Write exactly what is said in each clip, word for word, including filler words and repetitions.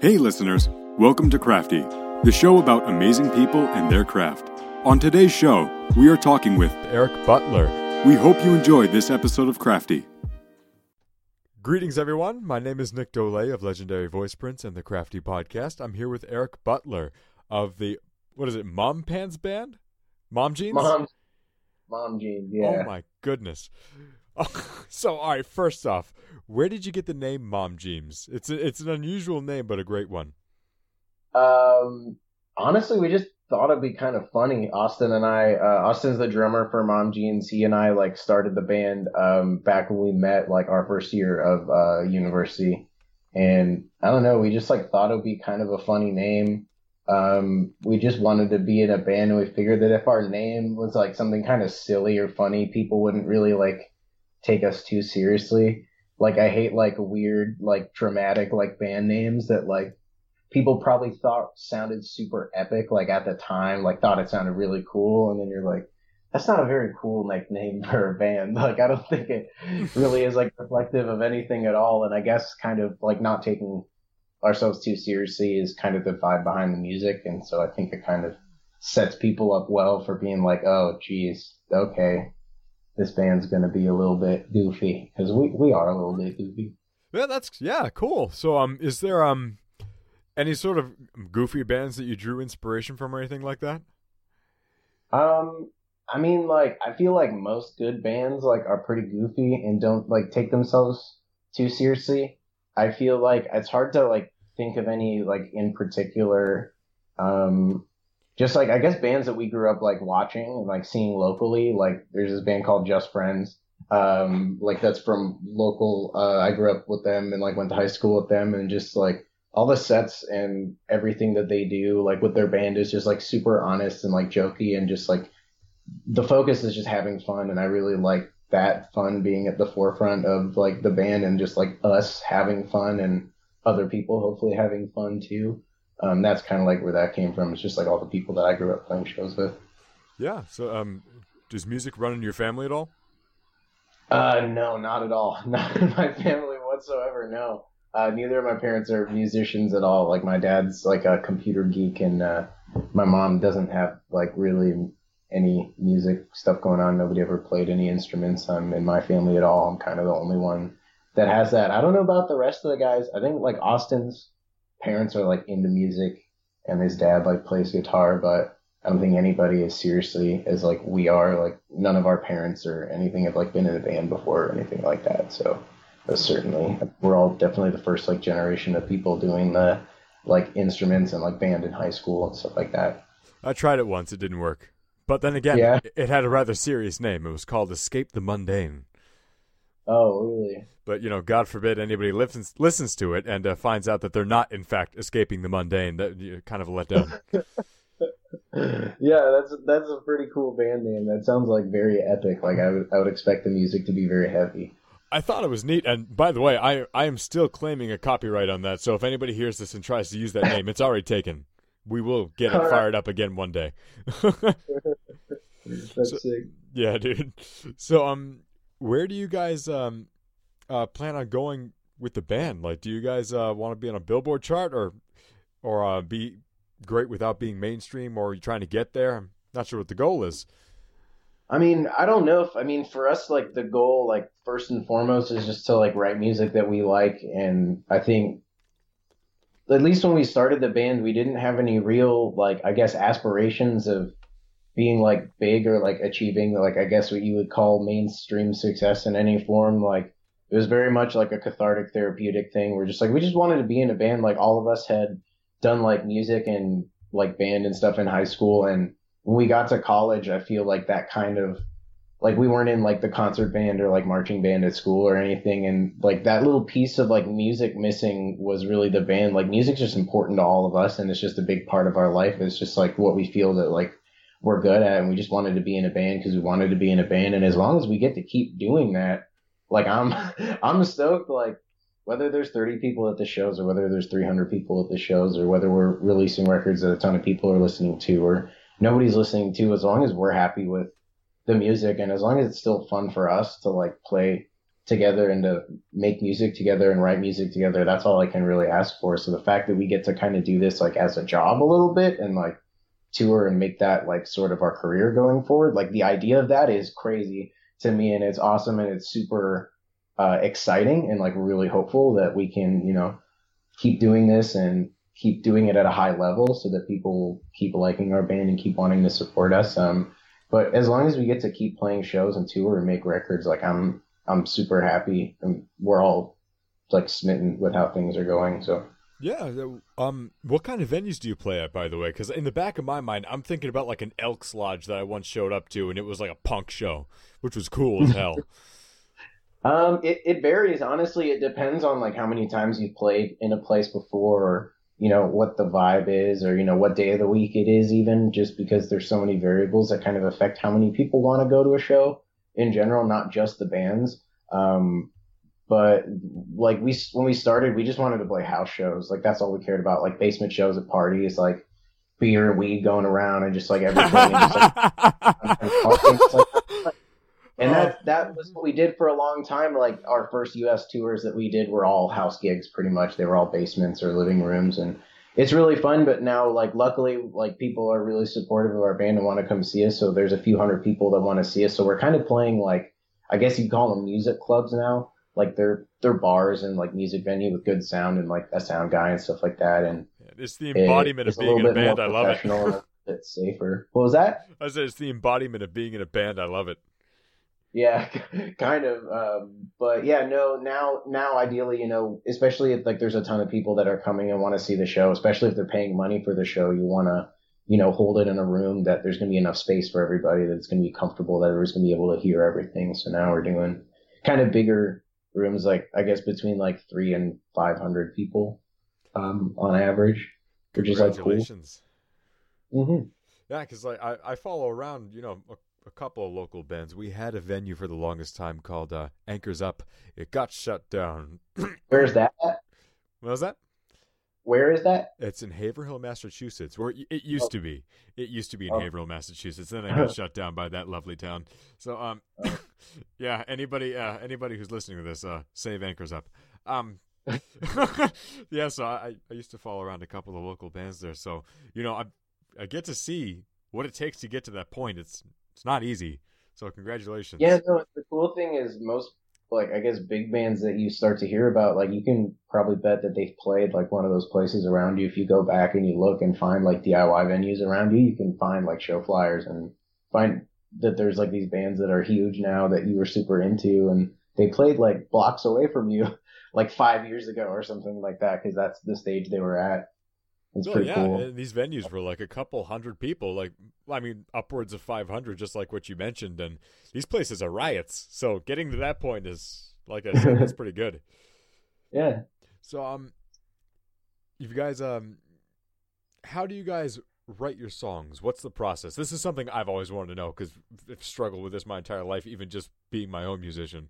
Hey listeners, welcome to Crafty, the show about amazing people and their craft. On today's show, we are talking with Eric Butler. We hope you enjoyed this episode of Crafty. Greetings everyone, my name is Nick Dole of Legendary Voiceprints and the Crafty Podcast. I'm here with Eric Butler of the, what is it, Mom Pants Band? Mom Jeans? Mom, Mom Jeans, yeah. Oh my goodness. Oh, so, all right, first off, where did you get the name Mom Jeans? It's a, it's an unusual name, but a great one. Um, honestly, we just thought it'd be kind of funny. Austin and I, uh, Austin's the drummer for Mom Jeans. He and I like started the band um, back when we met, like our first year of uh, university. And I don't know, we just like thought it'd be kind of a funny name. Um, we just wanted to be in a band, and we figured that if our name was like something kind of silly or funny, people wouldn't really like take us too seriously. Like I hate like weird, like dramatic, like band names that like people probably thought sounded super epic, like at the time, like thought it sounded really cool, and then you're like, that's not a very cool like name for a band. Like I don't think it really is like reflective of anything at all. And I guess kind of like not taking ourselves too seriously is kind of the vibe behind the music, and so I think it kind of sets people up well for being like, oh geez, okay, this band's going to be a little bit goofy, because we, we are a little bit goofy. Yeah, that's, yeah, cool. So, um, is there, um, any sort of goofy bands that you drew inspiration from or anything like that? Um, I mean, like, I feel like most good bands, like, are pretty goofy and don't, like, take themselves too seriously. I feel like it's hard to, like, think of any, like, in particular, um, just like, I guess bands that we grew up like watching and like seeing locally, like there's this band called Just Friends, um, like that's from local, uh, I grew up with them and like went to high school with them, and just like all the sets and everything that they do, like with their band, is just like super honest and like jokey, and just like the focus is just having fun. And I really like that fun being at the forefront of like the band, and just like us having fun and other people hopefully having fun too. Um, that's kind of like where that came from. It's just like all the people that I grew up playing shows with. Yeah. So, um, does music run in your family at all? Uh, no, not at all. Not in my family whatsoever. No. Uh, neither of my parents are musicians at all. Like my dad's like a computer geek, and uh, my mom doesn't have like really any music stuff going on. Nobody ever played any instruments um, in my family at all. I'm kind of the only one that has that. I don't know about the rest of the guys. I think like Austin's parents are like into music, and his dad like plays guitar, but I don't think anybody is seriously as like we are. Like none of our parents or anything have like been in a band before or anything like that. So that's certainly, we're all definitely the first like generation of people doing the like instruments and like band in high school and stuff like that. I tried it once. It didn't work. But then again, yeah. It had a rather serious name. It was called Escape the Mundane. Oh, really? But, you know, God forbid anybody listens listens to it and uh, finds out that they're not, in fact, escaping the mundane. That you're kind of a letdown. Yeah, that's that's a pretty cool band name. That sounds, like, very epic. Like, I would, I would expect the music to be very heavy. I thought it was neat. And, by the way, I, I am still claiming a copyright on that. So if anybody hears this and tries to use that name, it's already taken. We will get it fired up again one day. That's so sick. Yeah, dude. So, um... where do you guys um, uh, plan on going with the band? Like, do you guys uh, want to be on a Billboard chart, or or uh, be great without being mainstream, or are you trying to get there? I'm not sure what the goal is. I mean, I don't know. if I mean, for us, like, the goal, like, first and foremost is just to, like, write music that we like. And I think, at least when we started the band, we didn't have any real, like, I guess, aspirations of being like big or like achieving like I guess what you would call mainstream success in any form. Like it was very much like a cathartic therapeutic thing. We're just like, we just wanted to be in a band. Like all of us had done like music and like band and stuff in high school, and when we got to college, I feel like that kind of like we weren't in like the concert band or like marching band at school or anything, and like that little piece of like music missing was really the band. Like music's just important to all of us, and it's just a big part of our life. It's just like what we feel that like we're good at, and we just wanted to be in a band because we wanted to be in a band. And as long as we get to keep doing that, like I'm, I'm stoked, like whether there's thirty people at the shows or whether there's three hundred people at the shows or whether we're releasing records that a ton of people are listening to or nobody's listening to, as long as we're happy with the music and as long as it's still fun for us to like play together and to make music together and write music together. That's all I can really ask for. So the fact that we get to kind of do this like as a job a little bit and like tour and make that like sort of our career going forward, like the idea of that is crazy to me, and it's awesome, and it's super uh, exciting, and like really hopeful that we can, you know, keep doing this and keep doing it at a high level so that people keep liking our band and keep wanting to support us. Um, but as long as we get to keep playing shows and tour and make records, like I'm, I'm super happy, and we're all like smitten with how things are going. So yeah. Um, what kind of venues do you play at, by the way? Because in the back of my mind, I'm thinking about like an Elks Lodge that I once showed up to, and it was like a punk show, which was cool as hell. um, it, it varies. Honestly, it depends on like how many times you've played in a place before, or, you know, what the vibe is, or, you know, what day of the week it is even, just because there's so many variables that kind of affect how many people want to go to a show in general, not just the bands. Um, But like we, when we started, we just wanted to play house shows. Like that's all we cared about. Like basement shows at parties, like beer and weed going around, and just like everything. And, just, like, and that that was what we did for a long time. Like our first U S tours that we did were all house gigs, pretty much. They were all basements or living rooms, and it's really fun. But now, like luckily, like people are really supportive of our band and want to come see us. So there's a few hundred people that want to see us. So we're kind of playing like, I guess you'd call them music clubs now. Like they're, they're bars and like music venue with good sound and like a sound guy and stuff like that. And yeah, it's the embodiment it, of being in a band. I love it. It's a little bit safer. What was that? I said it's the embodiment of being in a band. I love it. Yeah, kind of. Um, but yeah, no, now, now ideally, you know, especially if like there's a ton of people that are coming and want to see the show, especially if they're paying money for the show, you want to, you know, hold it in a room that there's going to be enough space for everybody, that's going to be comfortable, that everyone's going to be able to hear everything. So now we're doing kind of bigger rooms, like I guess between like three and five hundred people um on average, which is like cool. Mm-hmm. Yeah, because like I, I follow around, you know, a, a couple of local bands. We had a venue for the longest time called uh Anchors Up. It got shut down. Where's that at? What was that? Where is that? It's in Haverhill, Massachusetts, where it used oh. to be. It used to be in oh. Haverhill, Massachusetts. Then it got shut down by that lovely town. So, um, oh. yeah, anybody uh, anybody who's listening to this, uh, save Anchors Up. Um, yeah, so I, I used to follow around a couple of local bands there. So, you know, I, I get to see what it takes to get to that point. It's, it's not easy. So congratulations. Yeah, no, the cool thing is most – like, I guess big bands that you start to hear about, like, you can probably bet that they've played, like, one of those places around you. If you go back and you look and find, like, D I Y venues around you, you can find, like, show flyers and find that there's, like, these bands that are huge now that you were super into, and they played, like, blocks away from you, like, five years ago or something like that, because that's the stage they were at. It's well, pretty yeah. cool. And these venues were, like, a couple hundred people, like, I mean, upwards of five hundred, just like what you mentioned. And these places are riots. So getting to that point is, like I said, it's pretty good. Yeah. So, um, you guys, um, how do you guys write your songs? What's the process? This is something I've always wanted to know, because I've struggled with this my entire life, even just being my own musician.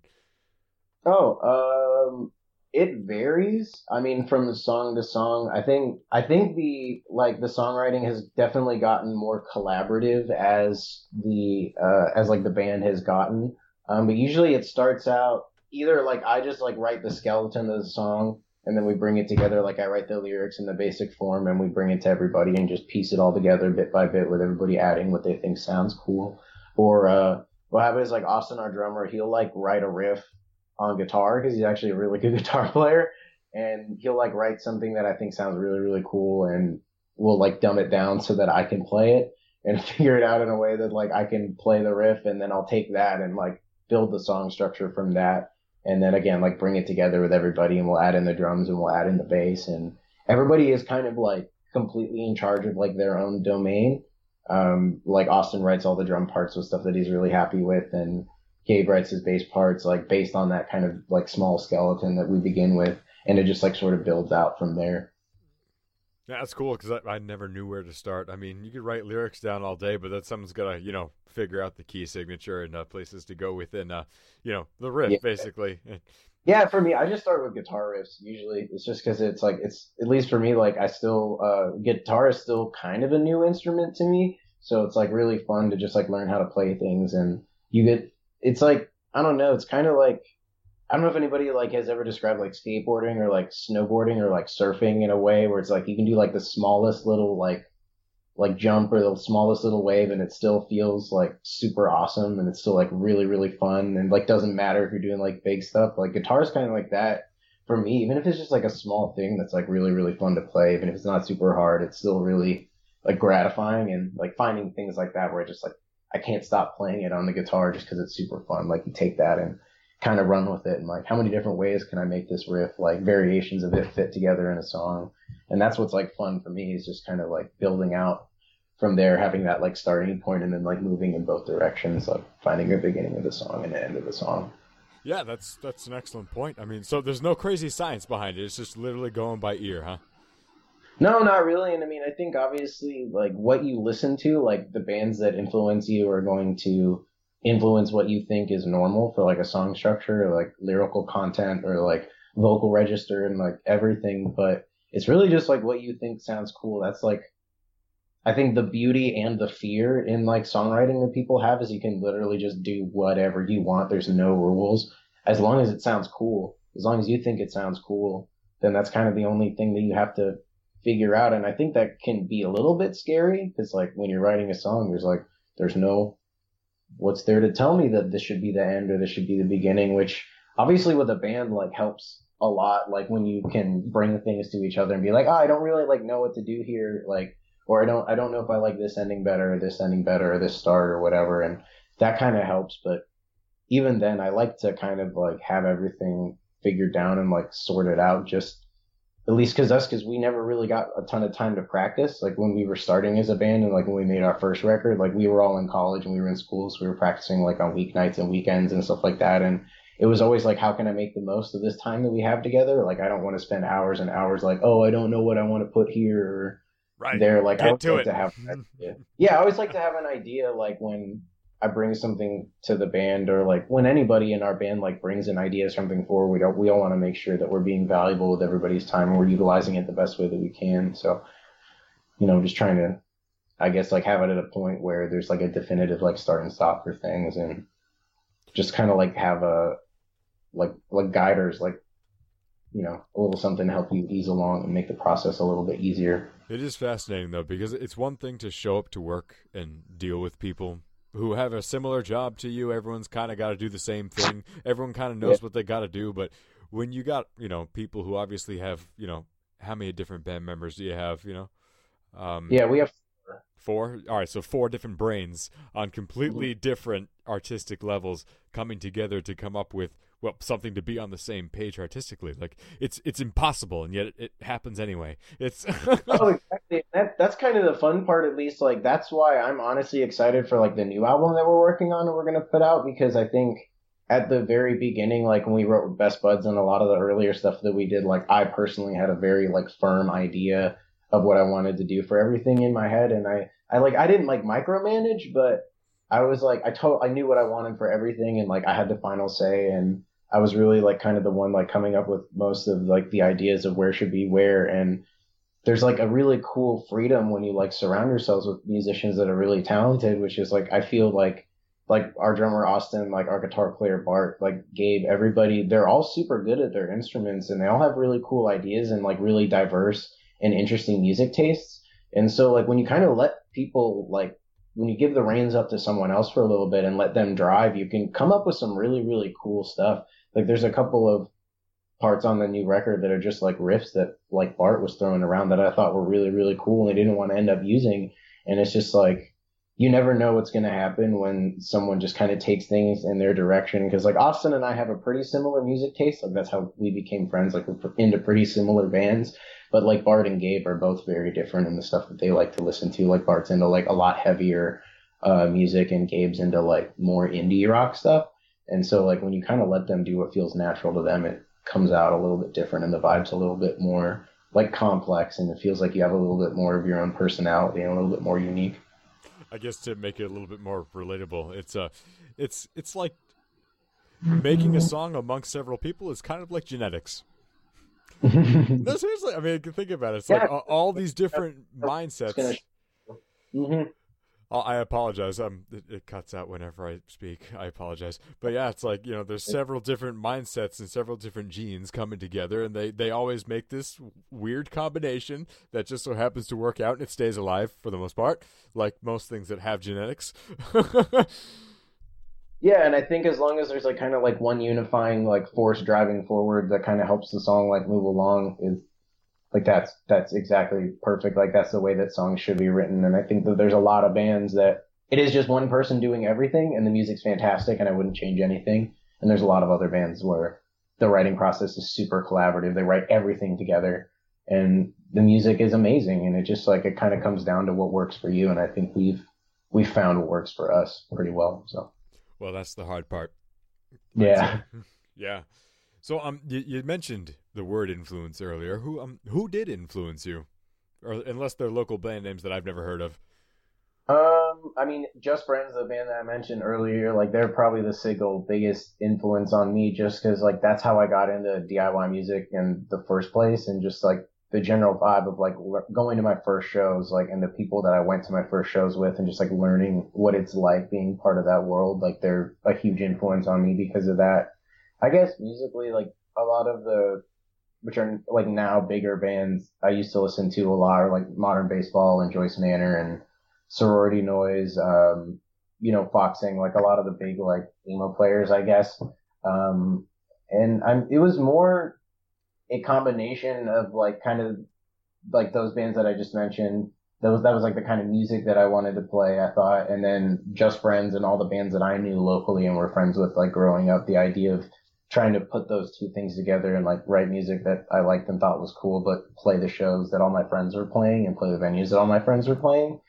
Oh, um, it varies. I mean, from song to song, I think, I think the, like the songwriting has definitely gotten more collaborative as the, uh, as like the band has gotten. Um, but usually it starts out either like, I just like write the skeleton of the song, and then we bring it together. Like I write the lyrics in the basic form, and we bring it to everybody and just piece it all together bit by bit, with everybody adding what they think sounds cool. Or, uh, what happens is like Austin, our drummer, he'll like write a riff on guitar, because he's actually a really good guitar player, and he'll like write something that I think sounds really, really cool, and we'll like dumb it down so that I can play it and figure it out in a way that like I can play the riff, and then I'll take that and like build the song structure from that, and then again like bring it together with everybody, and we'll add in the drums and we'll add in the bass, and everybody is kind of like completely in charge of like their own domain. Um, like Austin writes all the drum parts with stuff that he's really happy with, and Gabe writes his bass parts, like based on that kind of like small skeleton that we begin with, and it just like sort of builds out from there. Yeah, that's cool, because I, I never knew where to start. I mean, you could write lyrics down all day, but then someone's gotta, you know, figure out the key signature and uh, places to go within, uh, you know, the riff, yeah. basically. Yeah, for me, I just start with guitar riffs usually. It's just because it's like it's at least for me, like I still uh, guitar is still kind of a new instrument to me, so it's like really fun to just like learn how to play things, and you get. It's like, I don't know, it's kind of like, I don't know if anybody like has ever described like skateboarding or like snowboarding or like surfing in a way where it's like you can do like the smallest little like like jump or the smallest little wave and it still feels like super awesome and it's still like really, really fun and like doesn't matter if you're doing like big stuff. Like guitar's kind of like that for me, even if it's just like a small thing that's like really, really fun to play, even if it's not super hard, it's still really like gratifying and like finding things like that where I just like I can't stop playing it on the guitar just because it's super fun. Like you take that and kind of run with it and like how many different ways can I make this riff, like variations of it fit together in a song. And that's what's like fun for me is just kind of like building out from there, having that like starting point and then like moving in both directions, like finding the beginning of the song and the end of the song. Yeah, that's that's an excellent point. I mean, so there's no crazy science behind it. It's just literally going by ear, huh? No, not really. And I mean, I think obviously like what you listen to, like the bands that influence you are going to influence what you think is normal for like a song structure or like lyrical content or like vocal register and like everything. But it's really just like what you think sounds cool. That's like, I think the beauty and the fear in like songwriting that people have is you can literally just do whatever you want. There's no rules. As long as it sounds cool, as long as you think it sounds cool, then that's kind of the only thing that you have to figure out. And I think that can be a little bit scary because like when you're writing a song, there's like, there's no, what's there to tell me that this should be the end or this should be the beginning, which obviously with a band like helps a lot. Like when you can bring things to each other and be like, oh, I don't really like know what to do here. Like, or I don't I don't know if I like this ending better or this ending better or this start or whatever. And that kind of helps. But even then, I like to kind of like have everything figured down and like sorted out, just at least because us because we never really got a ton of time to practice. Like when we were starting as a band and like when we made our first record, like we were all in college and we were in school. So we were practicing like on weeknights and weekends and stuff like that. And it was always like, how can I make the most of this time that we have together? Like, I don't want to spend hours and hours like, oh, I don't know what I want to put here or right there. Like, Get I always to like it. to have an idea. Yeah, I always like to have an idea. Like when I bring something to the band, or like when anybody in our band like brings an idea or something forward, we don't we all want to make sure that we're being valuable with everybody's time and we're utilizing it the best way that we can. So, you know, just trying to, I guess, like have it at a point where there's like a definitive like start and stop for things, and just kind of like have a like like guiders, like, you know, a little something to help you ease along and make the process a little bit easier. It is fascinating, though, because it's one thing to show up to work and deal with people who have a similar job to you. Everyone's kind of got to do the same thing. Everyone kind of knows yeah. what they got to do. But when you got, you know, people who obviously have, you know, how many different band members do you have, you know? Um, yeah, we have four. Four? All right, so four different brains on completely mm-hmm. different artistic levels coming together to come up with, well, something to be on the same page artistically. Like it's it's impossible, and yet it, it happens anyway. It's oh, exactly. That that's kind of the fun part, at least. Like that's why I'm honestly excited for like the new album that we're working on and we're gonna put out, because I think at the very beginning, like when we wrote Best Buds and a lot of the earlier stuff that we did, like I personally had a very like firm idea of what I wanted to do for everything in my head, and I I like I didn't like micromanage, but I was like I told I knew what I wanted for everything, and like I had the final say, and I was really like kind of the one like coming up with most of like the ideas of where should be where. And there's like a really cool freedom when you like surround yourselves with musicians that are really talented, which is like, I feel like, like our drummer Austin, like our guitar player Bart, like Gabe, everybody, they're all super good at their instruments and they all have really cool ideas and like really diverse and interesting music tastes. And so like when you kind of let people like, when you give the reins up to someone else for a little bit and let them drive, you can come up with some really, really cool stuff. Like there's a couple of parts on the new record that are just like riffs that like Bart was throwing around that I thought were really, really cool and I didn't want to end up using. And it's just like, you never know what's going to happen when someone just kind of takes things in their direction. Cause like Austin and I have a pretty similar music taste. Like that's how we became friends. Like we're into pretty similar bands, but like Bart and Gabe are both very different in the stuff that they like to listen to. Like Bart's into like a lot heavier uh, music and Gabe's into like more indie rock stuff. And so, like, when you kind of let them do what feels natural to them, it comes out a little bit different and the vibe's a little bit more, like, complex. And it feels like you have a little bit more of your own personality and a little bit more unique. I guess to make it a little bit more relatable, it's uh, it's it's like making a song amongst several people is kind of like genetics. No, seriously. I mean, think about it. It's yeah. like all, all these different mindsets. Mm-hmm. I apologize. Um, it, it cuts out whenever I speak. I apologize. But yeah, it's like, you know, there's several different mindsets and several different genes coming together, and they, they always make this weird combination that just so happens to work out, and it stays alive for the most part, like most things that have genetics. Yeah, and I think as long as there's like kind of like one unifying like force driving forward that kind of helps the song like move along, is like that's that's exactly perfect. Like that's the way that songs should be written. And I think that there's a lot of bands that it is just one person doing everything, and the music's fantastic, and I wouldn't change anything. And there's a lot of other bands where the writing process is super collaborative. They write everything together, and the music is amazing. And it just like it kind of comes down to what works for you. And I think we've we found what works for us pretty well. So. Well, that's the hard part. Yeah. Yeah. So um, you, you mentioned the word influence earlier. Who um, who did influence you? Or unless they're local band names that I've never heard of. Um, I mean, Just Friends, the band that I mentioned earlier, like they're probably the single biggest influence on me, just because like that's how I got into D I Y music in the first place, and just like the general vibe of like going to my first shows, like, and the people that I went to my first shows with, and just like learning what it's like being part of that world. Like they're a huge influence on me because of that. I guess musically, like a lot of the, which are like now bigger bands I used to listen to a lot, are like Modern Baseball and Joyce Manor and Sorority Noise, um, you know, Foxing, like a lot of the big like emo players, I guess. Um, and I'm, it was more a combination of like kind of like those bands that I just mentioned. That was, that was like the kind of music that I wanted to play, I thought. And then Just Friends and all the bands that I knew locally and were friends with like growing up, the idea of trying to put those two things together and like write music that I liked and thought was cool, but play the shows that all my friends were playing and play the venues that all my friends were playing.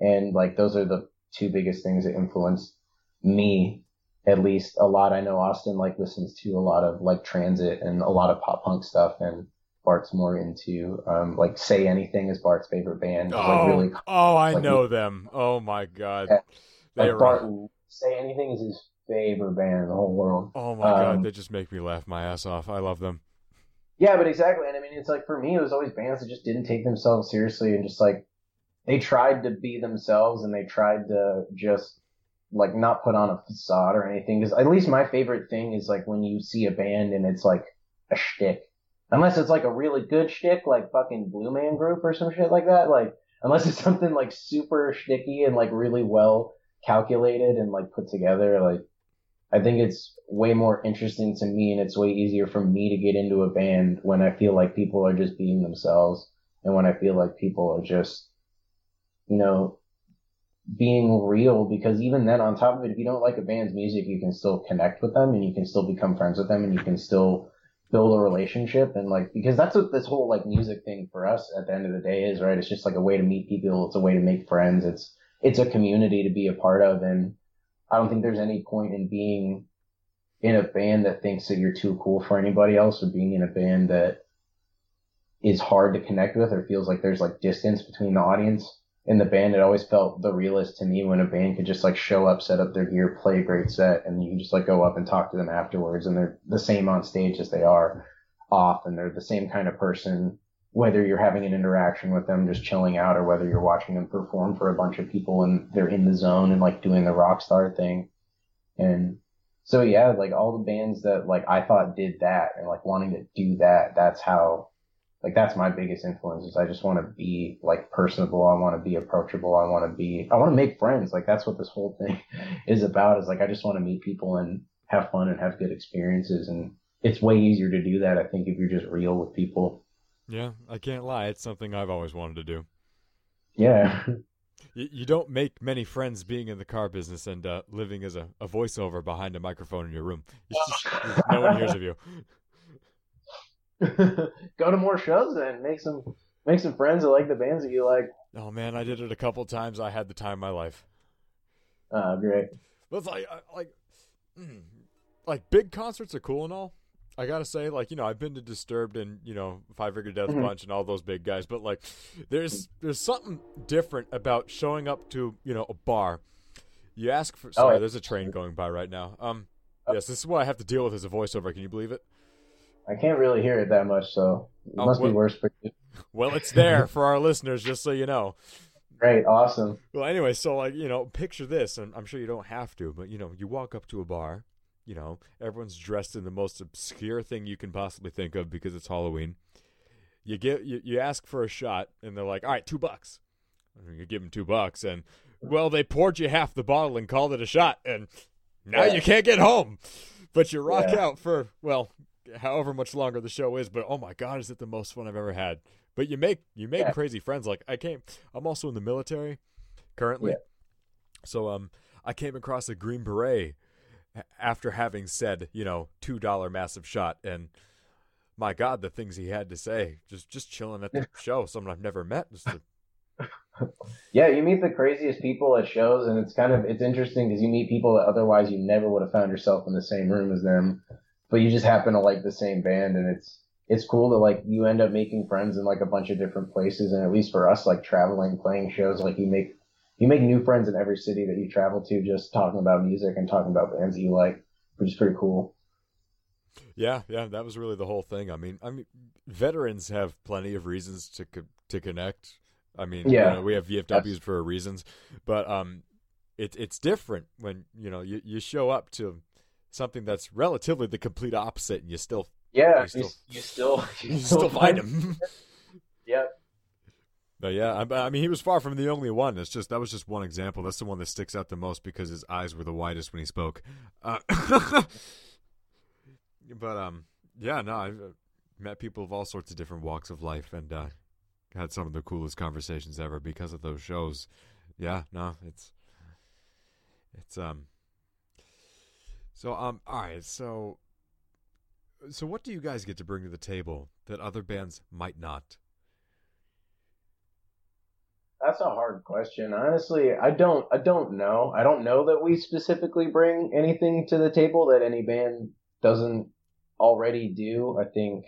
And like, those are the two biggest things that influenced me, at least a lot. I know Austin like listens to a lot of like Transit and a lot of pop punk stuff, and Bart's more into um like Say Anything is Bart's favorite band. Oh, like, really, oh I like, know he, them. Oh my god. Yeah. They like, Bart, Say Anything is his favorite band in the whole world. Oh my um, god, they just make me laugh my ass off. I love them. Yeah, but exactly. And I mean, it's like for me, it was always bands that just didn't take themselves seriously, and just like they tried to be themselves, and they tried to just like not put on a facade or anything. Because at least my favorite thing is like when you see a band and it's like a shtick, unless it's like a really good shtick, like fucking Blue Man Group or some shit like that. Like unless it's something like super shticky and like really well calculated and like put together, like I think it's way more interesting to me, and it's way easier for me to get into a band when I feel like people are just being themselves, and when I feel like people are just, you know, being real. Because even then, on top of it, if you don't like a band's music, you can still connect with them, and you can still become friends with them, and you can still build a relationship. And like, because that's what this whole like music thing for us at the end of the day is, right? It's just like a way to meet people. It's a way to make friends. It's, it's a community to be a part of. And I don't think there's any point in being in a band that thinks that you're too cool for anybody else, or being in a band that is hard to connect with, or feels like there's like distance between the audience. In the band, it always felt the realest to me when a band could just like show up, set up their gear, play a great set, and you can just like go up and talk to them afterwards, and they're the same on stage as they are off, and they're the same kind of person, whether you're having an interaction with them just chilling out, or whether you're watching them perform for a bunch of people and they're in the zone and like doing the rock star thing. And so yeah, like all the bands that like I thought did that and like wanting to do that, that's how, like, that's my biggest influence, is I just want to be like personable. I want to be approachable. I want to be, I want to make friends. Like, that's what this whole thing is about, is like, I just want to meet people and have fun and have good experiences. And it's way easier to do that, I think, if you're just real with people. Yeah. I can't lie. It's something I've always wanted to do. Yeah. You, you don't make many friends being in the car business and uh, living as a, a voiceover behind a microphone in your room. Just, no one hears of you. Go to more shows then. Make some make some friends that like the bands that you like. Oh man, I did it a couple times. I had the time of my life. Oh, great. But it's like like like big concerts are cool and all. I gotta say, like, you know, I've been to Disturbed and, you know, Five Finger Death mm-hmm. Punch and all those big guys, but like there's there's something different about showing up to, you know, a bar. You ask for sorry, oh, there's a train going by right now. Um oh. Yes, this is what I have to deal with as a voiceover. Can you believe it? I can't really hear it that much, so it oh, must well, be worse for you. Well, it's there for our listeners, just so you know. Great. Awesome. Well, anyway, so like, you know, picture this, and I'm sure you don't have to, but you know, you walk up to a bar, you know, everyone's dressed in the most obscure thing you can possibly think of because it's Halloween. You get, you, you ask for a shot, and they're like, all right, two bucks. And you give them two bucks, and well, they poured you half the bottle and called it a shot, and now yeah. you can't get home. But you rock yeah. out for, well, however much longer the show is, but oh my God, is it the most fun I've ever had. But you make you make yeah. crazy friends. Like I came, I'm also in the military currently, yeah. so um, I came across a Green Beret after having said, you know, two dollar massive shot, and my God, the things he had to say, just just chilling at the show, someone I've never met. Just a... yeah, you meet the craziest people at shows, and it's kind of it's interesting because you meet people that otherwise you never would have found yourself in the same room as them, but you just happen to like the same band, and it's. It's cool that like you end up making friends in like a bunch of different places, and at least for us, like traveling, playing shows, like you make you make new friends in every city that you travel to, just talking about music and talking about bands that you like, which is pretty cool. Yeah, yeah, that was really the whole thing. I mean, I mean, veterans have plenty of reasons to co- to connect. I mean, yeah, you know, we have V F Ws that's... for reasons, but um, it's it's different when you know you you show up to something that's relatively the complete opposite, and you still. Yeah, you, you still you, you still, still find him. Yep. But yeah, I, I mean, he was far from the only one. It's just that was just one example. That's the one that sticks out the most because his eyes were the widest when he spoke. Uh, but um, yeah, no, I've met people of all sorts of different walks of life and uh, had some of the coolest conversations ever because of those shows. Yeah, no, it's it's um. So um, all right, so. So what do you guys get to bring to the table that other bands might not? That's a hard question. Honestly, I don't I don't know. I don't know that we specifically bring anything to the table that any band doesn't already do. I think,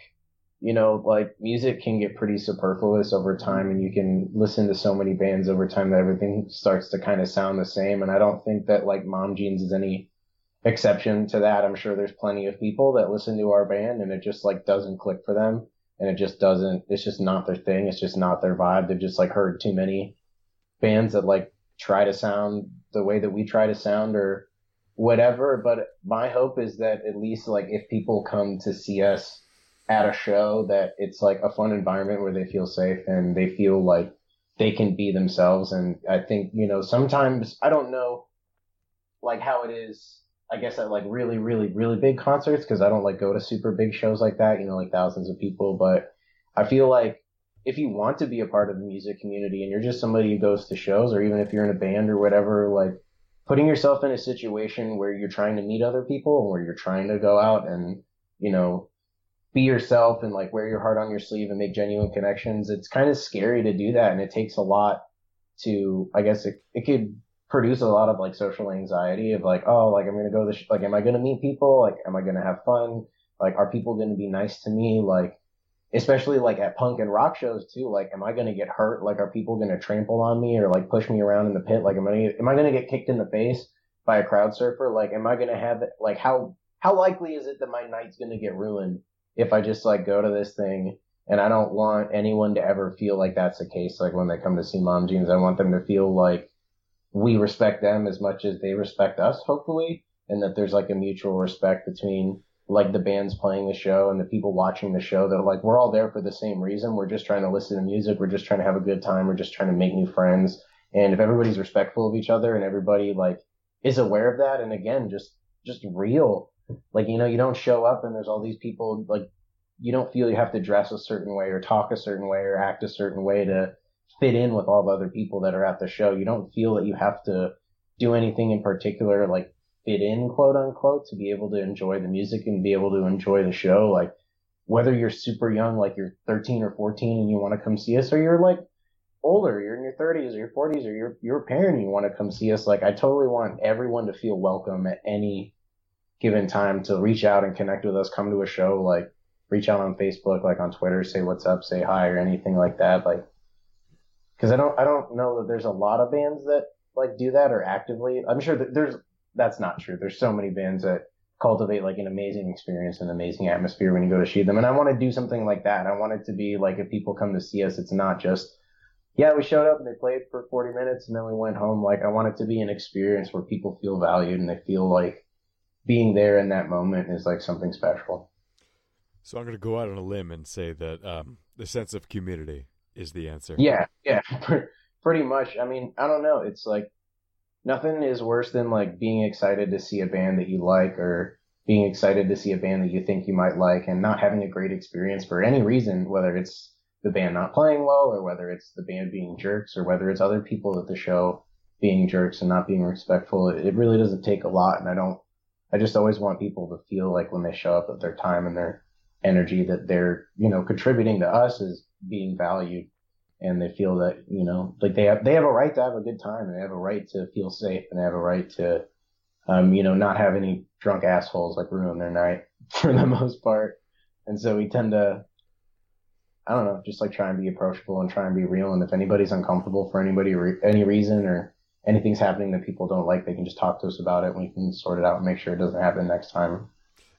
you know, like music can get pretty superfluous over time, and you can listen to so many bands over time that everything starts to kind of sound the same. And I don't think that like Mom Jeans is any exception to that. I'm sure there's plenty of people that listen to our band and it just like doesn't click for them, and it just doesn't, it's just not their thing, it's just not their vibe. They've just like heard too many bands that like try to sound the way that we try to sound or whatever. But my hope is that at least like if people come to see us at a show, that it's like a fun environment where they feel safe and they feel like they can be themselves. And I think, you know, sometimes I don't know like how it is, I guess, at like really, really, really big concerts, because I don't like go to super big shows like that, you know, like thousands of people. But I feel like if you want to be a part of the music community and you're just somebody who goes to shows, or even if you're in a band or whatever, like putting yourself in a situation where you're trying to meet other people and where you're trying to go out and, you know, be yourself and like wear your heart on your sleeve and make genuine connections, it's kind of scary to do that. And it takes a lot to, I guess it, it could produce a lot of like social anxiety of like, oh, like I'm gonna go to this, like, am I gonna meet people, like am I gonna have fun, like are people gonna be nice to me, like especially like at punk and rock shows too, like am I gonna get hurt, like are people gonna trample on me or like push me around in the pit, like am I am I gonna get kicked in the face by a crowd surfer, like am I gonna have like how how likely is it that my night's gonna get ruined if I just like go to this thing. And I don't want anyone to ever feel like that's the case. Like when they come to see Mom Jeans, I want them to feel like we respect them as much as they respect us, hopefully, and that there's like a mutual respect between like the bands playing the show and the people watching the show, that like we're all there for the same reason. We're just trying to listen to music. We're just trying to have a good time. We're just trying to make new friends. And if everybody's respectful of each other and everybody like is aware of that, and again, just just real, like, you know, you don't show up and there's all these people, like you don't feel you have to dress a certain way or talk a certain way or act a certain way to fit in with all the other people that are at the show. You don't feel that you have to do anything in particular, like fit in, quote unquote, to be able to enjoy the music and be able to enjoy the show. Like whether you're super young, like you're thirteen or fourteen and you want to come see us, or you're like older, you're in your thirties or your forties, or you're, you're a parent and you want to come see us. Like I totally want everyone to feel welcome at any given time, to reach out and connect with us, come to a show, like reach out on Facebook, like on Twitter, say what's up, say hi or anything like that. Like, because I don't, I don't know that there's a lot of bands that like do that or actively. I'm sure that there's, that's not true. There's so many bands that cultivate like an amazing experience and amazing atmosphere when you go to see them. And I want to do something like that. I want it to be like if people come to see us, it's not just Yeah, we showed up and they played for forty minutes and then we went home. Like, I want it to be an experience where people feel valued and they feel like being there in that moment is like something special. So I'm going to go out on a limb and say that um, the sense of community is the answer. Yeah, yeah, pretty much. I mean, I don't know. It's like nothing is worse than like being excited to see a band that you like or being excited to see a band that you think you might like and not having a great experience for any reason, whether it's the band not playing well or whether it's the band being jerks or whether it's other people at the show being jerks and not being respectful. It really doesn't take a lot. And I don't, I just always want people to feel like when they show up that their time and their energy that they're, you know, contributing to us is being valued and they feel that, you know, like they have, they have a right to have a good time and they have a right to feel safe and they have a right to, um, you know, not have any drunk assholes like ruin their night for the most part. And so we tend to, I don't know, just like try and be approachable and try and be real. And if anybody's uncomfortable for anybody or any reason or anything's happening that people don't like, they can just talk to us about it. We can sort it out and make sure it doesn't happen next time.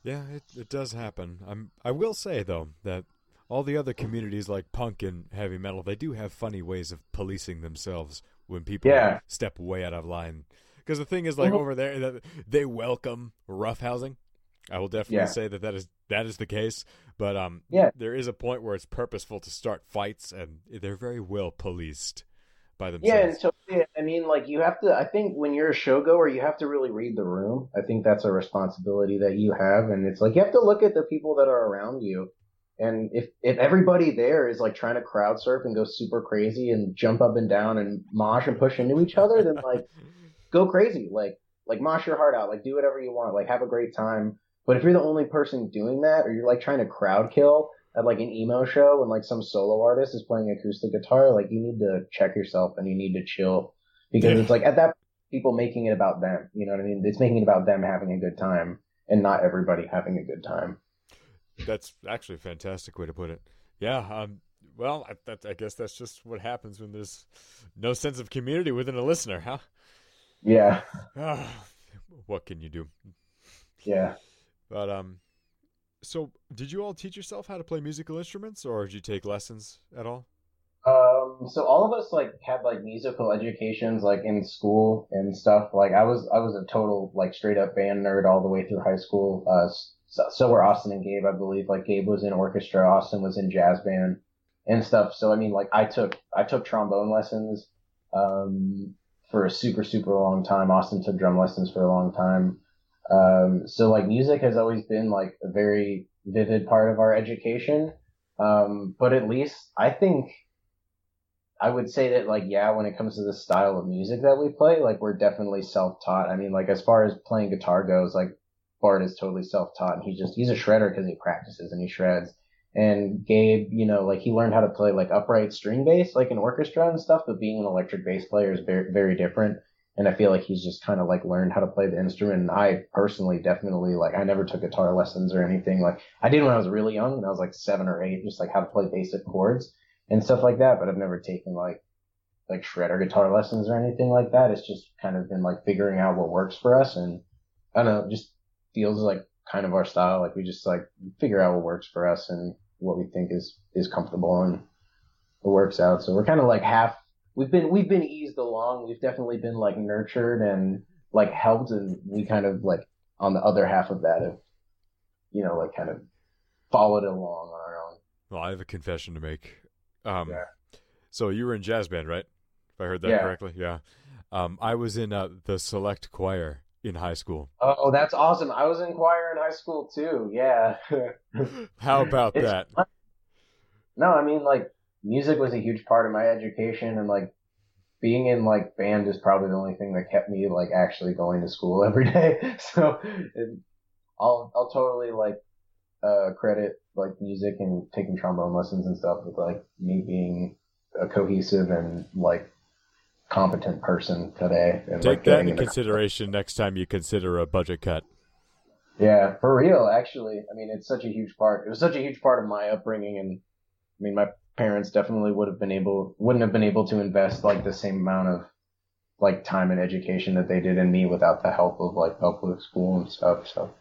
Yeah, it, it does happen. I'm, I will say, though, that all the other communities like punk and heavy metal, they do have funny ways of policing themselves when people yeah. step way out of line. Because the thing is, like, mm-hmm. over there, they welcome roughhousing. I will definitely yeah. say that that is that is the case, but um, yeah. there is a point where it's purposeful to start fights, and they're very well policed by themselves. Yeah, and so yeah, I mean, like you have to. I think when you're a showgoer, you have to really read the room. I think that's a responsibility that you have, and it's like you have to look at the people that are around you. And if if everybody there is like trying to crowd surf and go super crazy and jump up and down and mosh and push into each other, then like go crazy, like like mosh your heart out, like do whatever you want, like have a great time. But if you're the only person doing that, or you're like trying to crowd kill at like an emo show and like some solo artist is playing acoustic guitar, like you need to check yourself and you need to chill because yeah. it's like at that people making it about them. You know what I mean? It's making it about them having a good time and not everybody having a good time. That's actually a fantastic way to put it. Yeah. Um, well, I, that, I guess that's just what happens when there's no sense of community within a listener, huh? Yeah. Oh, what can you do? Yeah. But um, so did you all teach yourself how to play musical instruments, or did you take lessons at all? Um, so all of us like had like musical educations like in school and stuff. Like I was I was a total like straight up band nerd all the way through high school. Uh, so, so were Austin and Gabe, I believe. Like Gabe was in orchestra, Austin was in jazz band and stuff. So I mean, like I took I took trombone lessons um for a super super long time. Austin took drum lessons for a long time. Um, so like music has always been like a very vivid part of our education. Um, but at least I think I would say that like, yeah, when it comes to the style of music that we play, like we're definitely self-taught. I mean, like as far as playing guitar goes, like Bart is totally self-taught and he just, he's a shredder because he practices and he shreds. And Gabe, you know, like he learned how to play like upright string bass, like in orchestra and stuff, but being an electric bass player is very, very different. And I feel like he's just kind of like learned how to play the instrument. And I personally definitely like I never took guitar lessons or anything. Like I did when I was really young, when I was like seven or eight, just like how to play basic chords and stuff like that. But I've never taken like like shredder guitar lessons or anything like that. It's just kind of been like figuring out what works for us. And I don't know, it just feels like kind of our style. Like we just like figure out what works for us and what we think is is comfortable and it works out. So we're kind of like half. We've been we've been eased along. We've definitely been like nurtured and like helped, and we kind of like on the other half of that have, you know, like kind of followed along on our own. Well, I have a confession to make. Um, yeah. So you were in jazz band, right? If I heard that yeah. correctly, yeah. Um, I was in uh, the select choir in high school. Oh, that's awesome! I was in choir in high school too. Yeah. How about it's that? Fun. No, I mean like. Music was a huge part of my education, and like being in like band is probably the only thing that kept me like actually going to school every day. So I'll I'll totally like uh, credit like music and taking trombone lessons and stuff with like me being a cohesive and like competent person today. And, Take like, that into consideration the- next time you consider a budget cut. Yeah, for real. Actually, I mean, it's such a huge part. It was such a huge part of my upbringing, and I mean my. Parents definitely would have been able, wouldn't have been able to invest like the same amount of like time and education that they did in me without the help of like public school and stuff. So,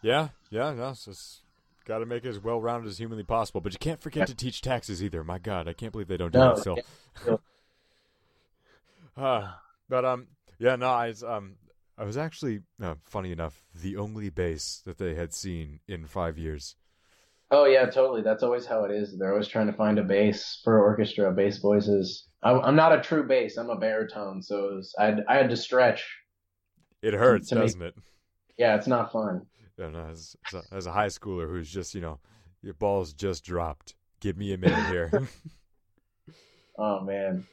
yeah, yeah, no, it's just Got to make it as well-rounded as humanly possible. But you can't forget to teach taxes either. My God, I can't believe they don't do no, that still. So. uh, but, um, yeah, no, I was, um, I was actually, uh, funny enough, the only bass that they had seen in five years. Oh, yeah, totally. That's always how it is. They're always trying to find a bass for orchestra, bass voices. I, I'm not a true bass. I'm a baritone, so it was, I, I had to stretch. It hurts, doesn't it? Yeah, it's not fun. Yeah, no, as, as a high schooler who's just, you know, your ball's just dropped. Give me a minute here. Oh, man.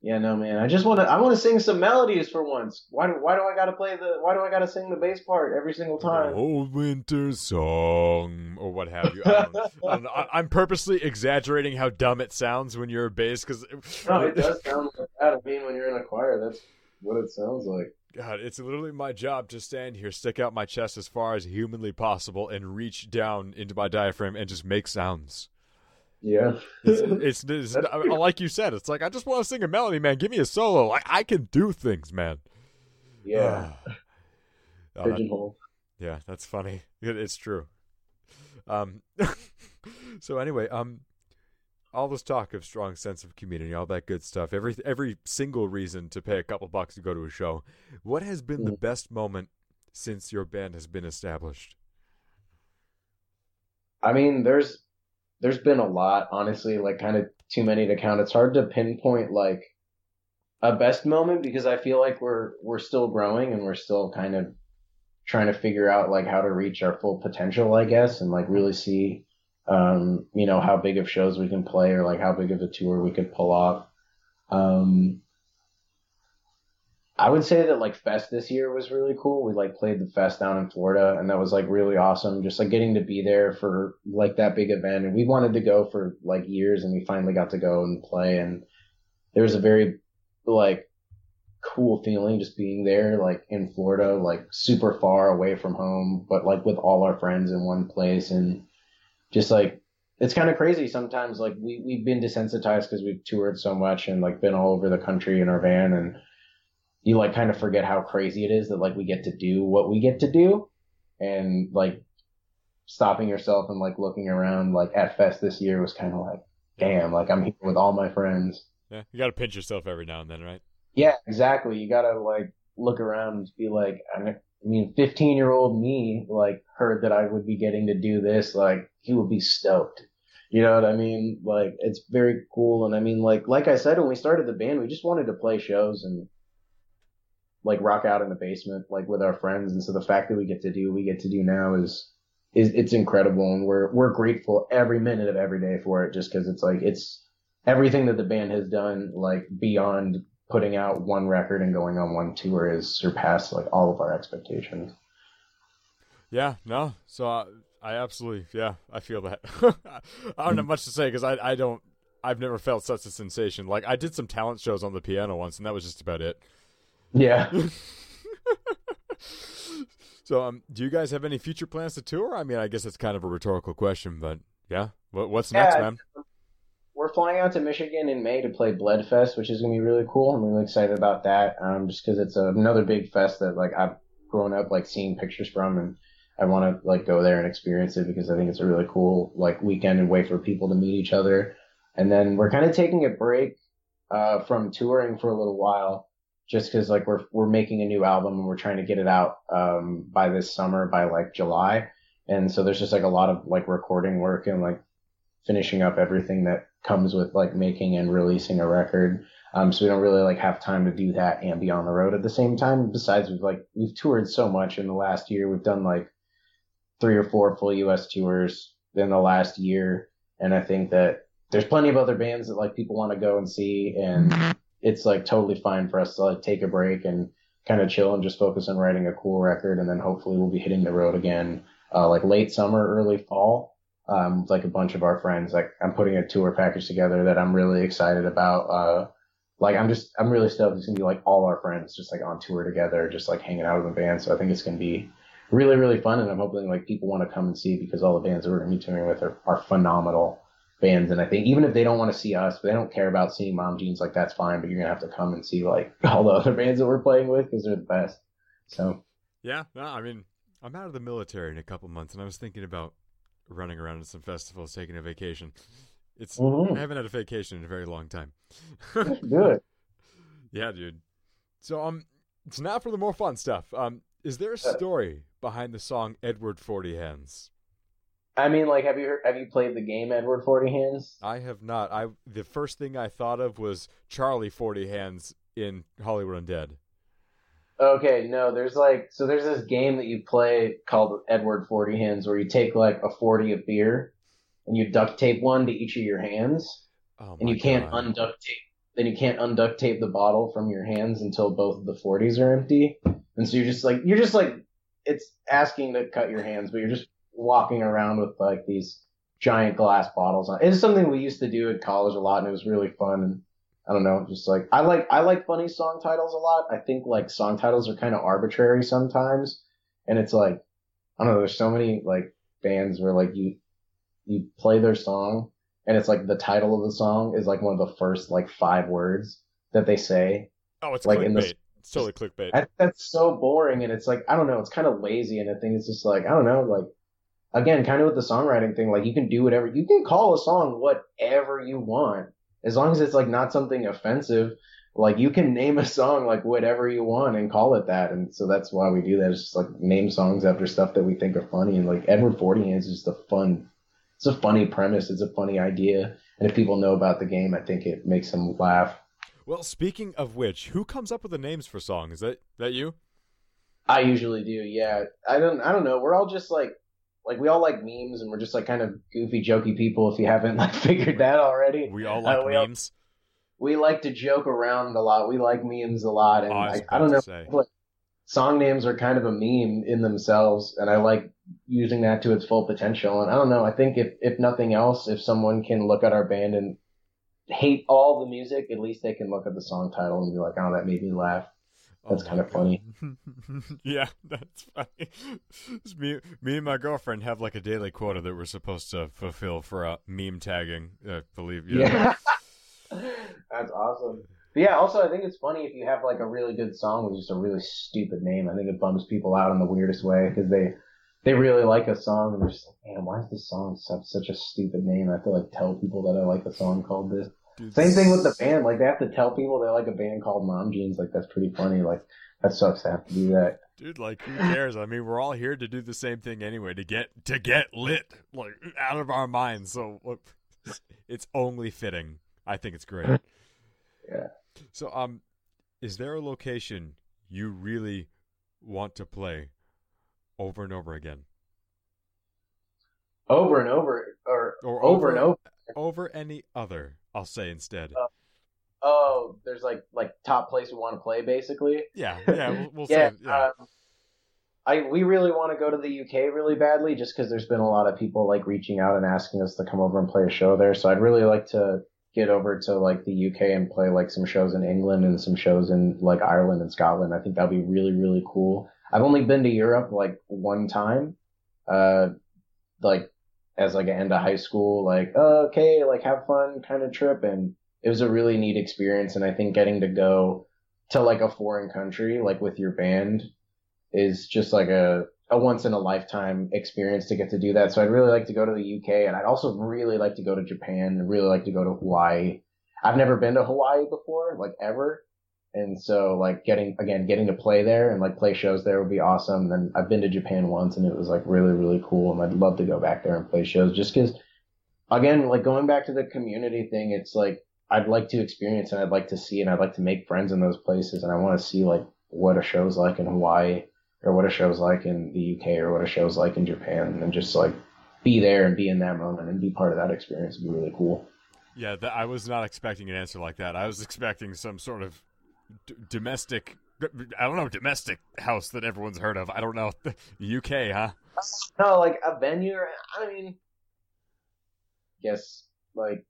Yeah, no, man. I just want to. I want to sing some melodies for once. Why do Why do I gotta play the? Why do I gotta sing the bass part every single time? Old winter song, or what have you. I don't, I don't know. I'm purposely exaggerating how dumb it sounds when you're a bass, because no, it does sound like that. I mean, when you're in a choir, that's what it sounds like. God, it's literally my job to stand here, stick out my chest as far as humanly possible, and reach down into my diaphragm and just make sounds. Yeah, it's, it's, it's like you said. It's like, I just want to sing a melody, man. Give me a solo. I, I can do things, man. Yeah, uh, pigeonhole. Uh, yeah, that's funny. It, it's true. Um, so anyway, um, all this talk of strong sense of community, all that good stuff. Every every single reason to pay a couple bucks to go to a show. What has been mm-hmm. the best moment since your band has been established? I mean, there's. There's been a lot, honestly, like kind of too many to count. It's hard to pinpoint like a best moment because I feel like we're we're still growing and we're still kind of trying to figure out like how to reach our full potential, I guess, and like really see, um, you know, how big of shows we can play or like how big of a tour we could pull off. Um, I would say that like Fest this year was really cool. We like played the Fest down in Florida and that was like really awesome. Just like getting to be there for like that big event. And we wanted to go for like years and we finally got to go and play. And there was a very like cool feeling just being there like in Florida, like super far away from home, but like with all our friends in one place. And just like, it's kind of crazy sometimes. Like we, we've been desensitized because we've toured so much and like been all over the country in our van, and you like kind of forget how crazy it is that like we get to do what we get to do. And like stopping yourself and like looking around like at Fest this year was kind of like, damn, like I'm here with all my friends. Yeah, you got to pinch yourself every now and then, right? Yeah, exactly. You got to like look around and be like, I mean, fifteen year old me like heard that I would be getting to do this. Like he would be stoked. You know what I mean? Like it's very cool. And I mean, like, like I said, when we started the band, we just wanted to play shows and like rock out in the basement, like with our friends. And so the fact that we get to do, we get to do now is, is it's incredible. And we're, we're grateful every minute of every day for it, just cause it's like, it's everything that the band has done, like beyond putting out one record and going on one tour, has surpassed like all of our expectations. Yeah, no. So I, I absolutely, yeah, I feel that. I don't have much to say cause I, I don't, I've never felt such a sensation. Like I did some talent shows on the piano once and that was just about it. Yeah. So, um, do you guys have any future plans to tour? I mean, I guess it's kind of a rhetorical question, but yeah. What, what's yeah, next, man? We're flying out to Michigan in May to play Bloodfest, which is going to be really cool. I'm really excited about that. Um, just because it's a, another big fest that like I've grown up like seeing pictures from, and I want to like go there and experience it because I think it's a really cool like weekend and way for people to meet each other. And then we're kind of taking a break uh, from touring for a little while. Just because like we're we're making a new album and we're trying to get it out um, by this summer, by like July, and so there's just like a lot of like recording work and like finishing up everything that comes with like making and releasing a record. Um, so we don't really like have time to do that and be on the road at the same time. Besides, we've like we've toured so much in the last year. We've done like three or four full U S tours in the last year, and I think that there's plenty of other bands that like people want to go and see, and it's like totally fine for us to like take a break and kind of chill and just focus on writing a cool record. And then hopefully we'll be hitting the road again, uh, like late summer, early fall. Um, like a bunch of our friends, like I'm putting a tour package together that I'm really excited about. Uh, like I'm just, I'm really stoked. It's gonna be like all our friends just like on tour together, just like hanging out with the band. So I think it's gonna be really, really fun. And I'm hoping like people want to come and see, because all the bands that we're gonna be touring with are, are phenomenal bands. And I think even if they don't want to see us, but they don't care about seeing Mom Jeans, like that's fine, but you're gonna have to come and see like all the other bands that we're playing with because they're the best. So yeah, no, I mean, I'm out of the military in a couple months and I was thinking about running around in some festivals, taking a vacation. It's mm-hmm. I haven't had a vacation in a very long time. Good. Yeah, dude. So um, it's now for the more fun stuff. Um, is there a story behind the song "Edward Forty Hands"? I mean, like, have you heard, have you played the game Edward Forty Hands? I have not. I the first thing I thought of was Charlie Forty Hands in Hollywood Undead. Okay, no, there's like so there's this game that you play called Edward Forty Hands where you take like a forty of beer and you duct tape one to each of your hands, oh and you can't God. unduct tape. Then you can't unduct tape the bottle from your hands until both of the forties are empty, and so you're just like you're just like it's asking to cut your hands, but you're just walking around with like these giant glass bottles on. It's something we used to do at college a lot, and it was really fun. And I don't know, just like I like I like funny song titles a lot. I think like song titles are kind of arbitrary sometimes, and it's like I don't know. There's so many like bands where like you you play their song. And it's like the title of the song is like one of the first like five words that they say. Oh, it's like clickbait. In the, it's totally clickbait. I, that's so boring. And it's like, I don't know. It's kind of lazy. And I think it's just like, I don't know. Like, again, kind of with the songwriting thing, like you can do whatever. You can call a song whatever you want. As long as it's like not something offensive. Like you can name a song like whatever you want and call it that. And so that's why we do that. It's just like name songs after stuff that we think are funny. And like Edward Forty Hands is just a fun It's a funny premise. It's a funny idea. And if people know about the game, I think it makes them laugh. Well, speaking of which, who comes up with the names for songs? Is that, that you? I usually do, yeah. I don't I don't know. We're all just like, like we all like memes and we're just like kind of goofy, jokey people if you haven't like figured that already. We all like uh, we memes. All, we like to joke around a lot. We like memes a lot. And oh, I, I, I don't know. Like, song names are kind of a meme in themselves. And I like using that to its full potential. And I don't know, I think if, if nothing else, if someone can look at our band and hate all the music, at least they can look at the song title and be like, oh, that made me laugh. That's oh kind of funny. Yeah, that's funny. It's me, me and my girlfriend have like a daily quota that we're supposed to fulfill for uh, meme tagging, I believe. You yeah. That's awesome. But yeah, also I think it's funny if you have like a really good song with just a really stupid name. I think it bums people out in the weirdest way because they... They really like a song, and they're just like, man, why is this song such a stupid name? I have to, like, tell people that I like a song called this. Dude, Same thing with the band. Like, they have to tell people they like a band called Mom Jeans. Like, that's pretty funny. Like, that sucks to have to do that. Dude, like, who cares? I mean, we're all here to do the same thing anyway, to get to get lit, like, out of our minds. So, look, it's only fitting. I think it's great. Yeah. So, um, is there a location you really want to play? Over and over again. Over and over, or, or over, over and over. Over any other, I'll say instead. Uh, oh, there's like like top place we want to play, basically. Yeah, yeah, we'll, we'll yeah, say. Yeah, um, I we really want to go to the U K really badly, just because there's been a lot of people like reaching out and asking us to come over and play a show there. So I'd really like to get over to like the U K and play like some shows in England and some shows in like Ireland and Scotland. I think that'd be really really cool. I've only been to Europe like one time, uh, like as like an end of high school, like, oh, okay, like have fun kind of trip. And it was a really neat experience. And I think getting to go to like a foreign country, like with your band is just like a, a once in a lifetime experience to get to do that. So I'd really like to go to the U K, and I'd also really like to go to Japan and really like to go to Hawaii. I've never been to Hawaii before, like ever. And so, like, getting, again, getting to play there and, like, play shows there would be awesome. And I've been to Japan once, and it was, like, really, really cool. And I'd love to go back there and play shows just because, again, like, going back to the community thing, it's, like, I'd like to experience and I'd like to see and I'd like to make friends in those places. And I want to see, like, what a show's like in Hawaii or what a show's like in the U K or what a show's like in Japan. And just, like, be there and be in that moment and be part of that experience would be really cool. Yeah, that, I was not expecting an answer like that. I was expecting some sort of D- domestic, I don't know, domestic house that everyone's heard of. I don't know. U K, huh? No, like a venue. I mean, guess like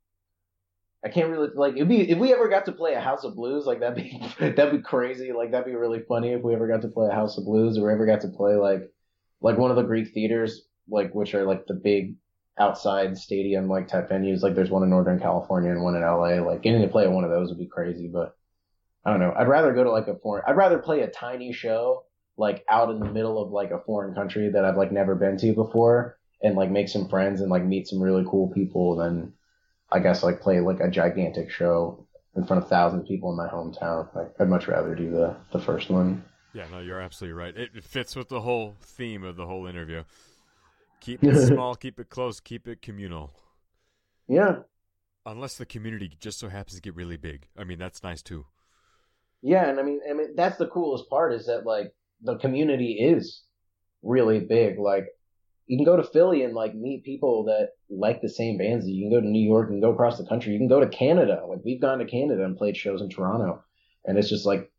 I can't really like it'd be if we ever got to play a House of Blues, like that'd be that'd be crazy. Like that'd be really funny if we ever got to play a House of Blues, or ever got to play like like one of the Greek theaters, like which are like the big outside stadium like type venues. Like there's one in Northern California and one in L A. Like getting to play at one of those would be crazy, but. I don't know. I'd rather go to like a foreign, I'd rather play a tiny show like out in the middle of like a foreign country that I've like never been to before and like make some friends and like meet some really cool people, and then I guess like play like a gigantic show in front of thousands of people in my hometown. Like, I'd much rather do the, the first one. Yeah, no, you're absolutely right. It, it fits with the whole theme of the whole interview. Keep it small, keep it close, keep it communal. Yeah. Unless the community just so happens to get really big. I mean, that's nice too. Yeah, and I mean, I mean that's the coolest part, is that like the community is really big. Like, you can go to Philly and like meet people that like the same bands. You can go to New York and go across the country. You can go to Canada. Like, we've gone to Canada and played shows in Toronto, and it's just like,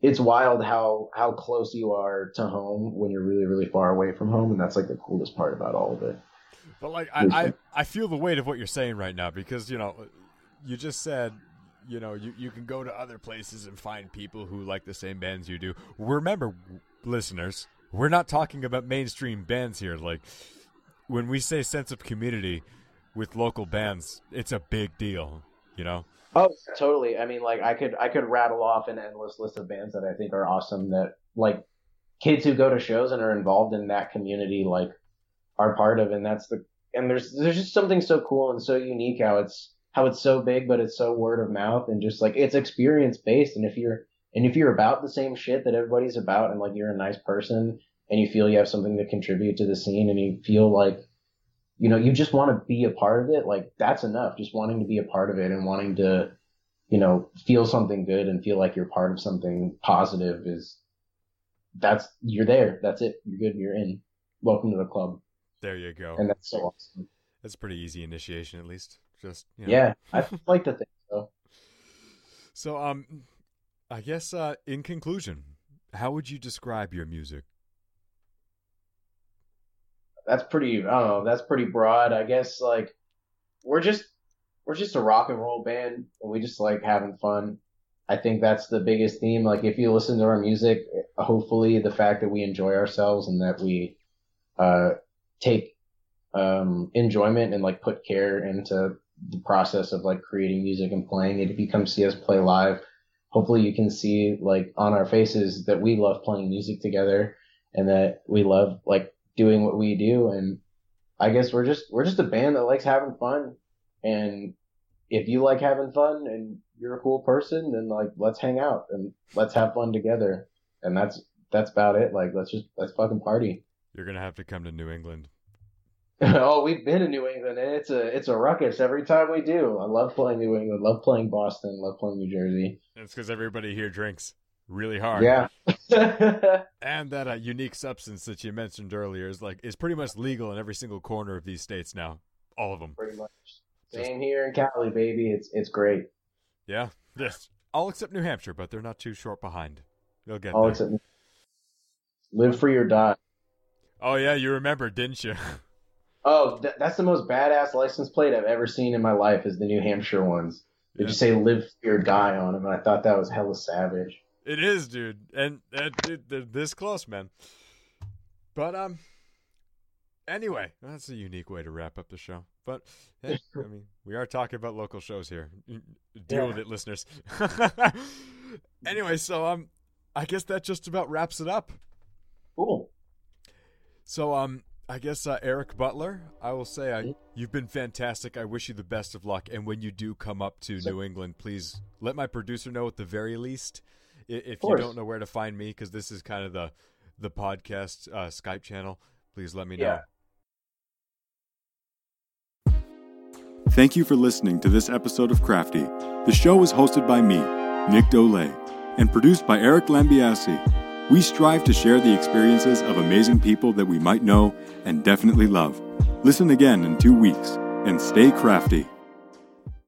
it's wild how how close you are to home when you're really, really far away from home, and that's like the coolest part about all of it. But like, I, I, I feel the weight of what you're saying right now, because, you know, you just said, you know, you, you can go to other places and find people who like the same bands you do. Remember, listeners, we're not talking about mainstream bands here. Like, when we say sense of community with local bands, it's a big deal, you know? Oh, totally. I mean, like, I could I could rattle off an endless list of bands that I think are awesome, that like kids who go to shows and are involved in that community like are part of, and that's the and there's there's just something so cool and so unique how it's how it's so big, but it's so word of mouth, and just like, it's experience based, and if you're And if you're about the same shit that everybody's about, and like you're a nice person and you feel you have something to contribute to the scene, and you feel like, you know, you just want to be a part of it, like that's enough. Just wanting to be a part of it and wanting to, you know, feel something good and feel like you're part of something positive is that's you're there. That's it. You're good. You're in. Welcome to the club. There you go. And that's so awesome. That's pretty easy initiation, at least. Just, you know. Yeah, I like to think so. So, um. I guess, uh, in conclusion, how would you describe your music? That's pretty, I don't know, that's pretty broad. I guess, like, we're just, we're just a rock and roll band, and we just like having fun. I think that's the biggest theme. Like, if you listen to our music, hopefully the fact that we enjoy ourselves and that we, uh, take, um, enjoyment and like put care into the process of like creating music and playing it. If you come see us play live, hopefully you can see like on our faces that we love playing music together and that we love like doing what we do. And I guess we're just, we're just a band that likes having fun. And if you like having fun and you're a cool person, then like, let's hang out and let's have fun together. And that's, that's about it. Like, let's just, let's fucking party. You're going to have to come to New England. Oh, we've been in New England, and it's a it's a ruckus every time we do. I love playing New England, love playing Boston, love playing New Jersey. It's because everybody here drinks really hard. Yeah. And that uh, unique substance that you mentioned earlier is like is pretty much legal in every single corner of these states now. All of them. Pretty much. Same Just... here in Cali, baby. It's it's great. Yeah. Yes. All except New Hampshire, but they're not too short behind. They'll get All there. Except... Live free or die. Oh, yeah. You remember, didn't you? Oh, th- that's the most badass license plate I've ever seen in my life, is the New Hampshire ones. They yeah. just say live or die on them, and I thought that was hella savage. It is, dude. And, and dude, they're this close, man. But, um, anyway, that's a unique way to wrap up the show. But, hey, I mean, we are talking about local shows here. Deal yeah. with it, listeners. Anyway, so, um, I guess that just about wraps it up. Cool. So, um, I guess, uh, Eric Butler, I will say I, you've been fantastic. I wish you the best of luck. And when you do come up to so, New England, please let my producer know at the very least, if you don't know where to find me, because this is kind of the, the podcast uh, Skype channel. Please let me yeah. know. Thank you for listening to this episode of Crafty. The show was hosted by me, Nick Dole, and produced by Eric Lambiassi. We strive to share the experiences of amazing people that we might know and definitely love. Listen again in two weeks, and stay crafty.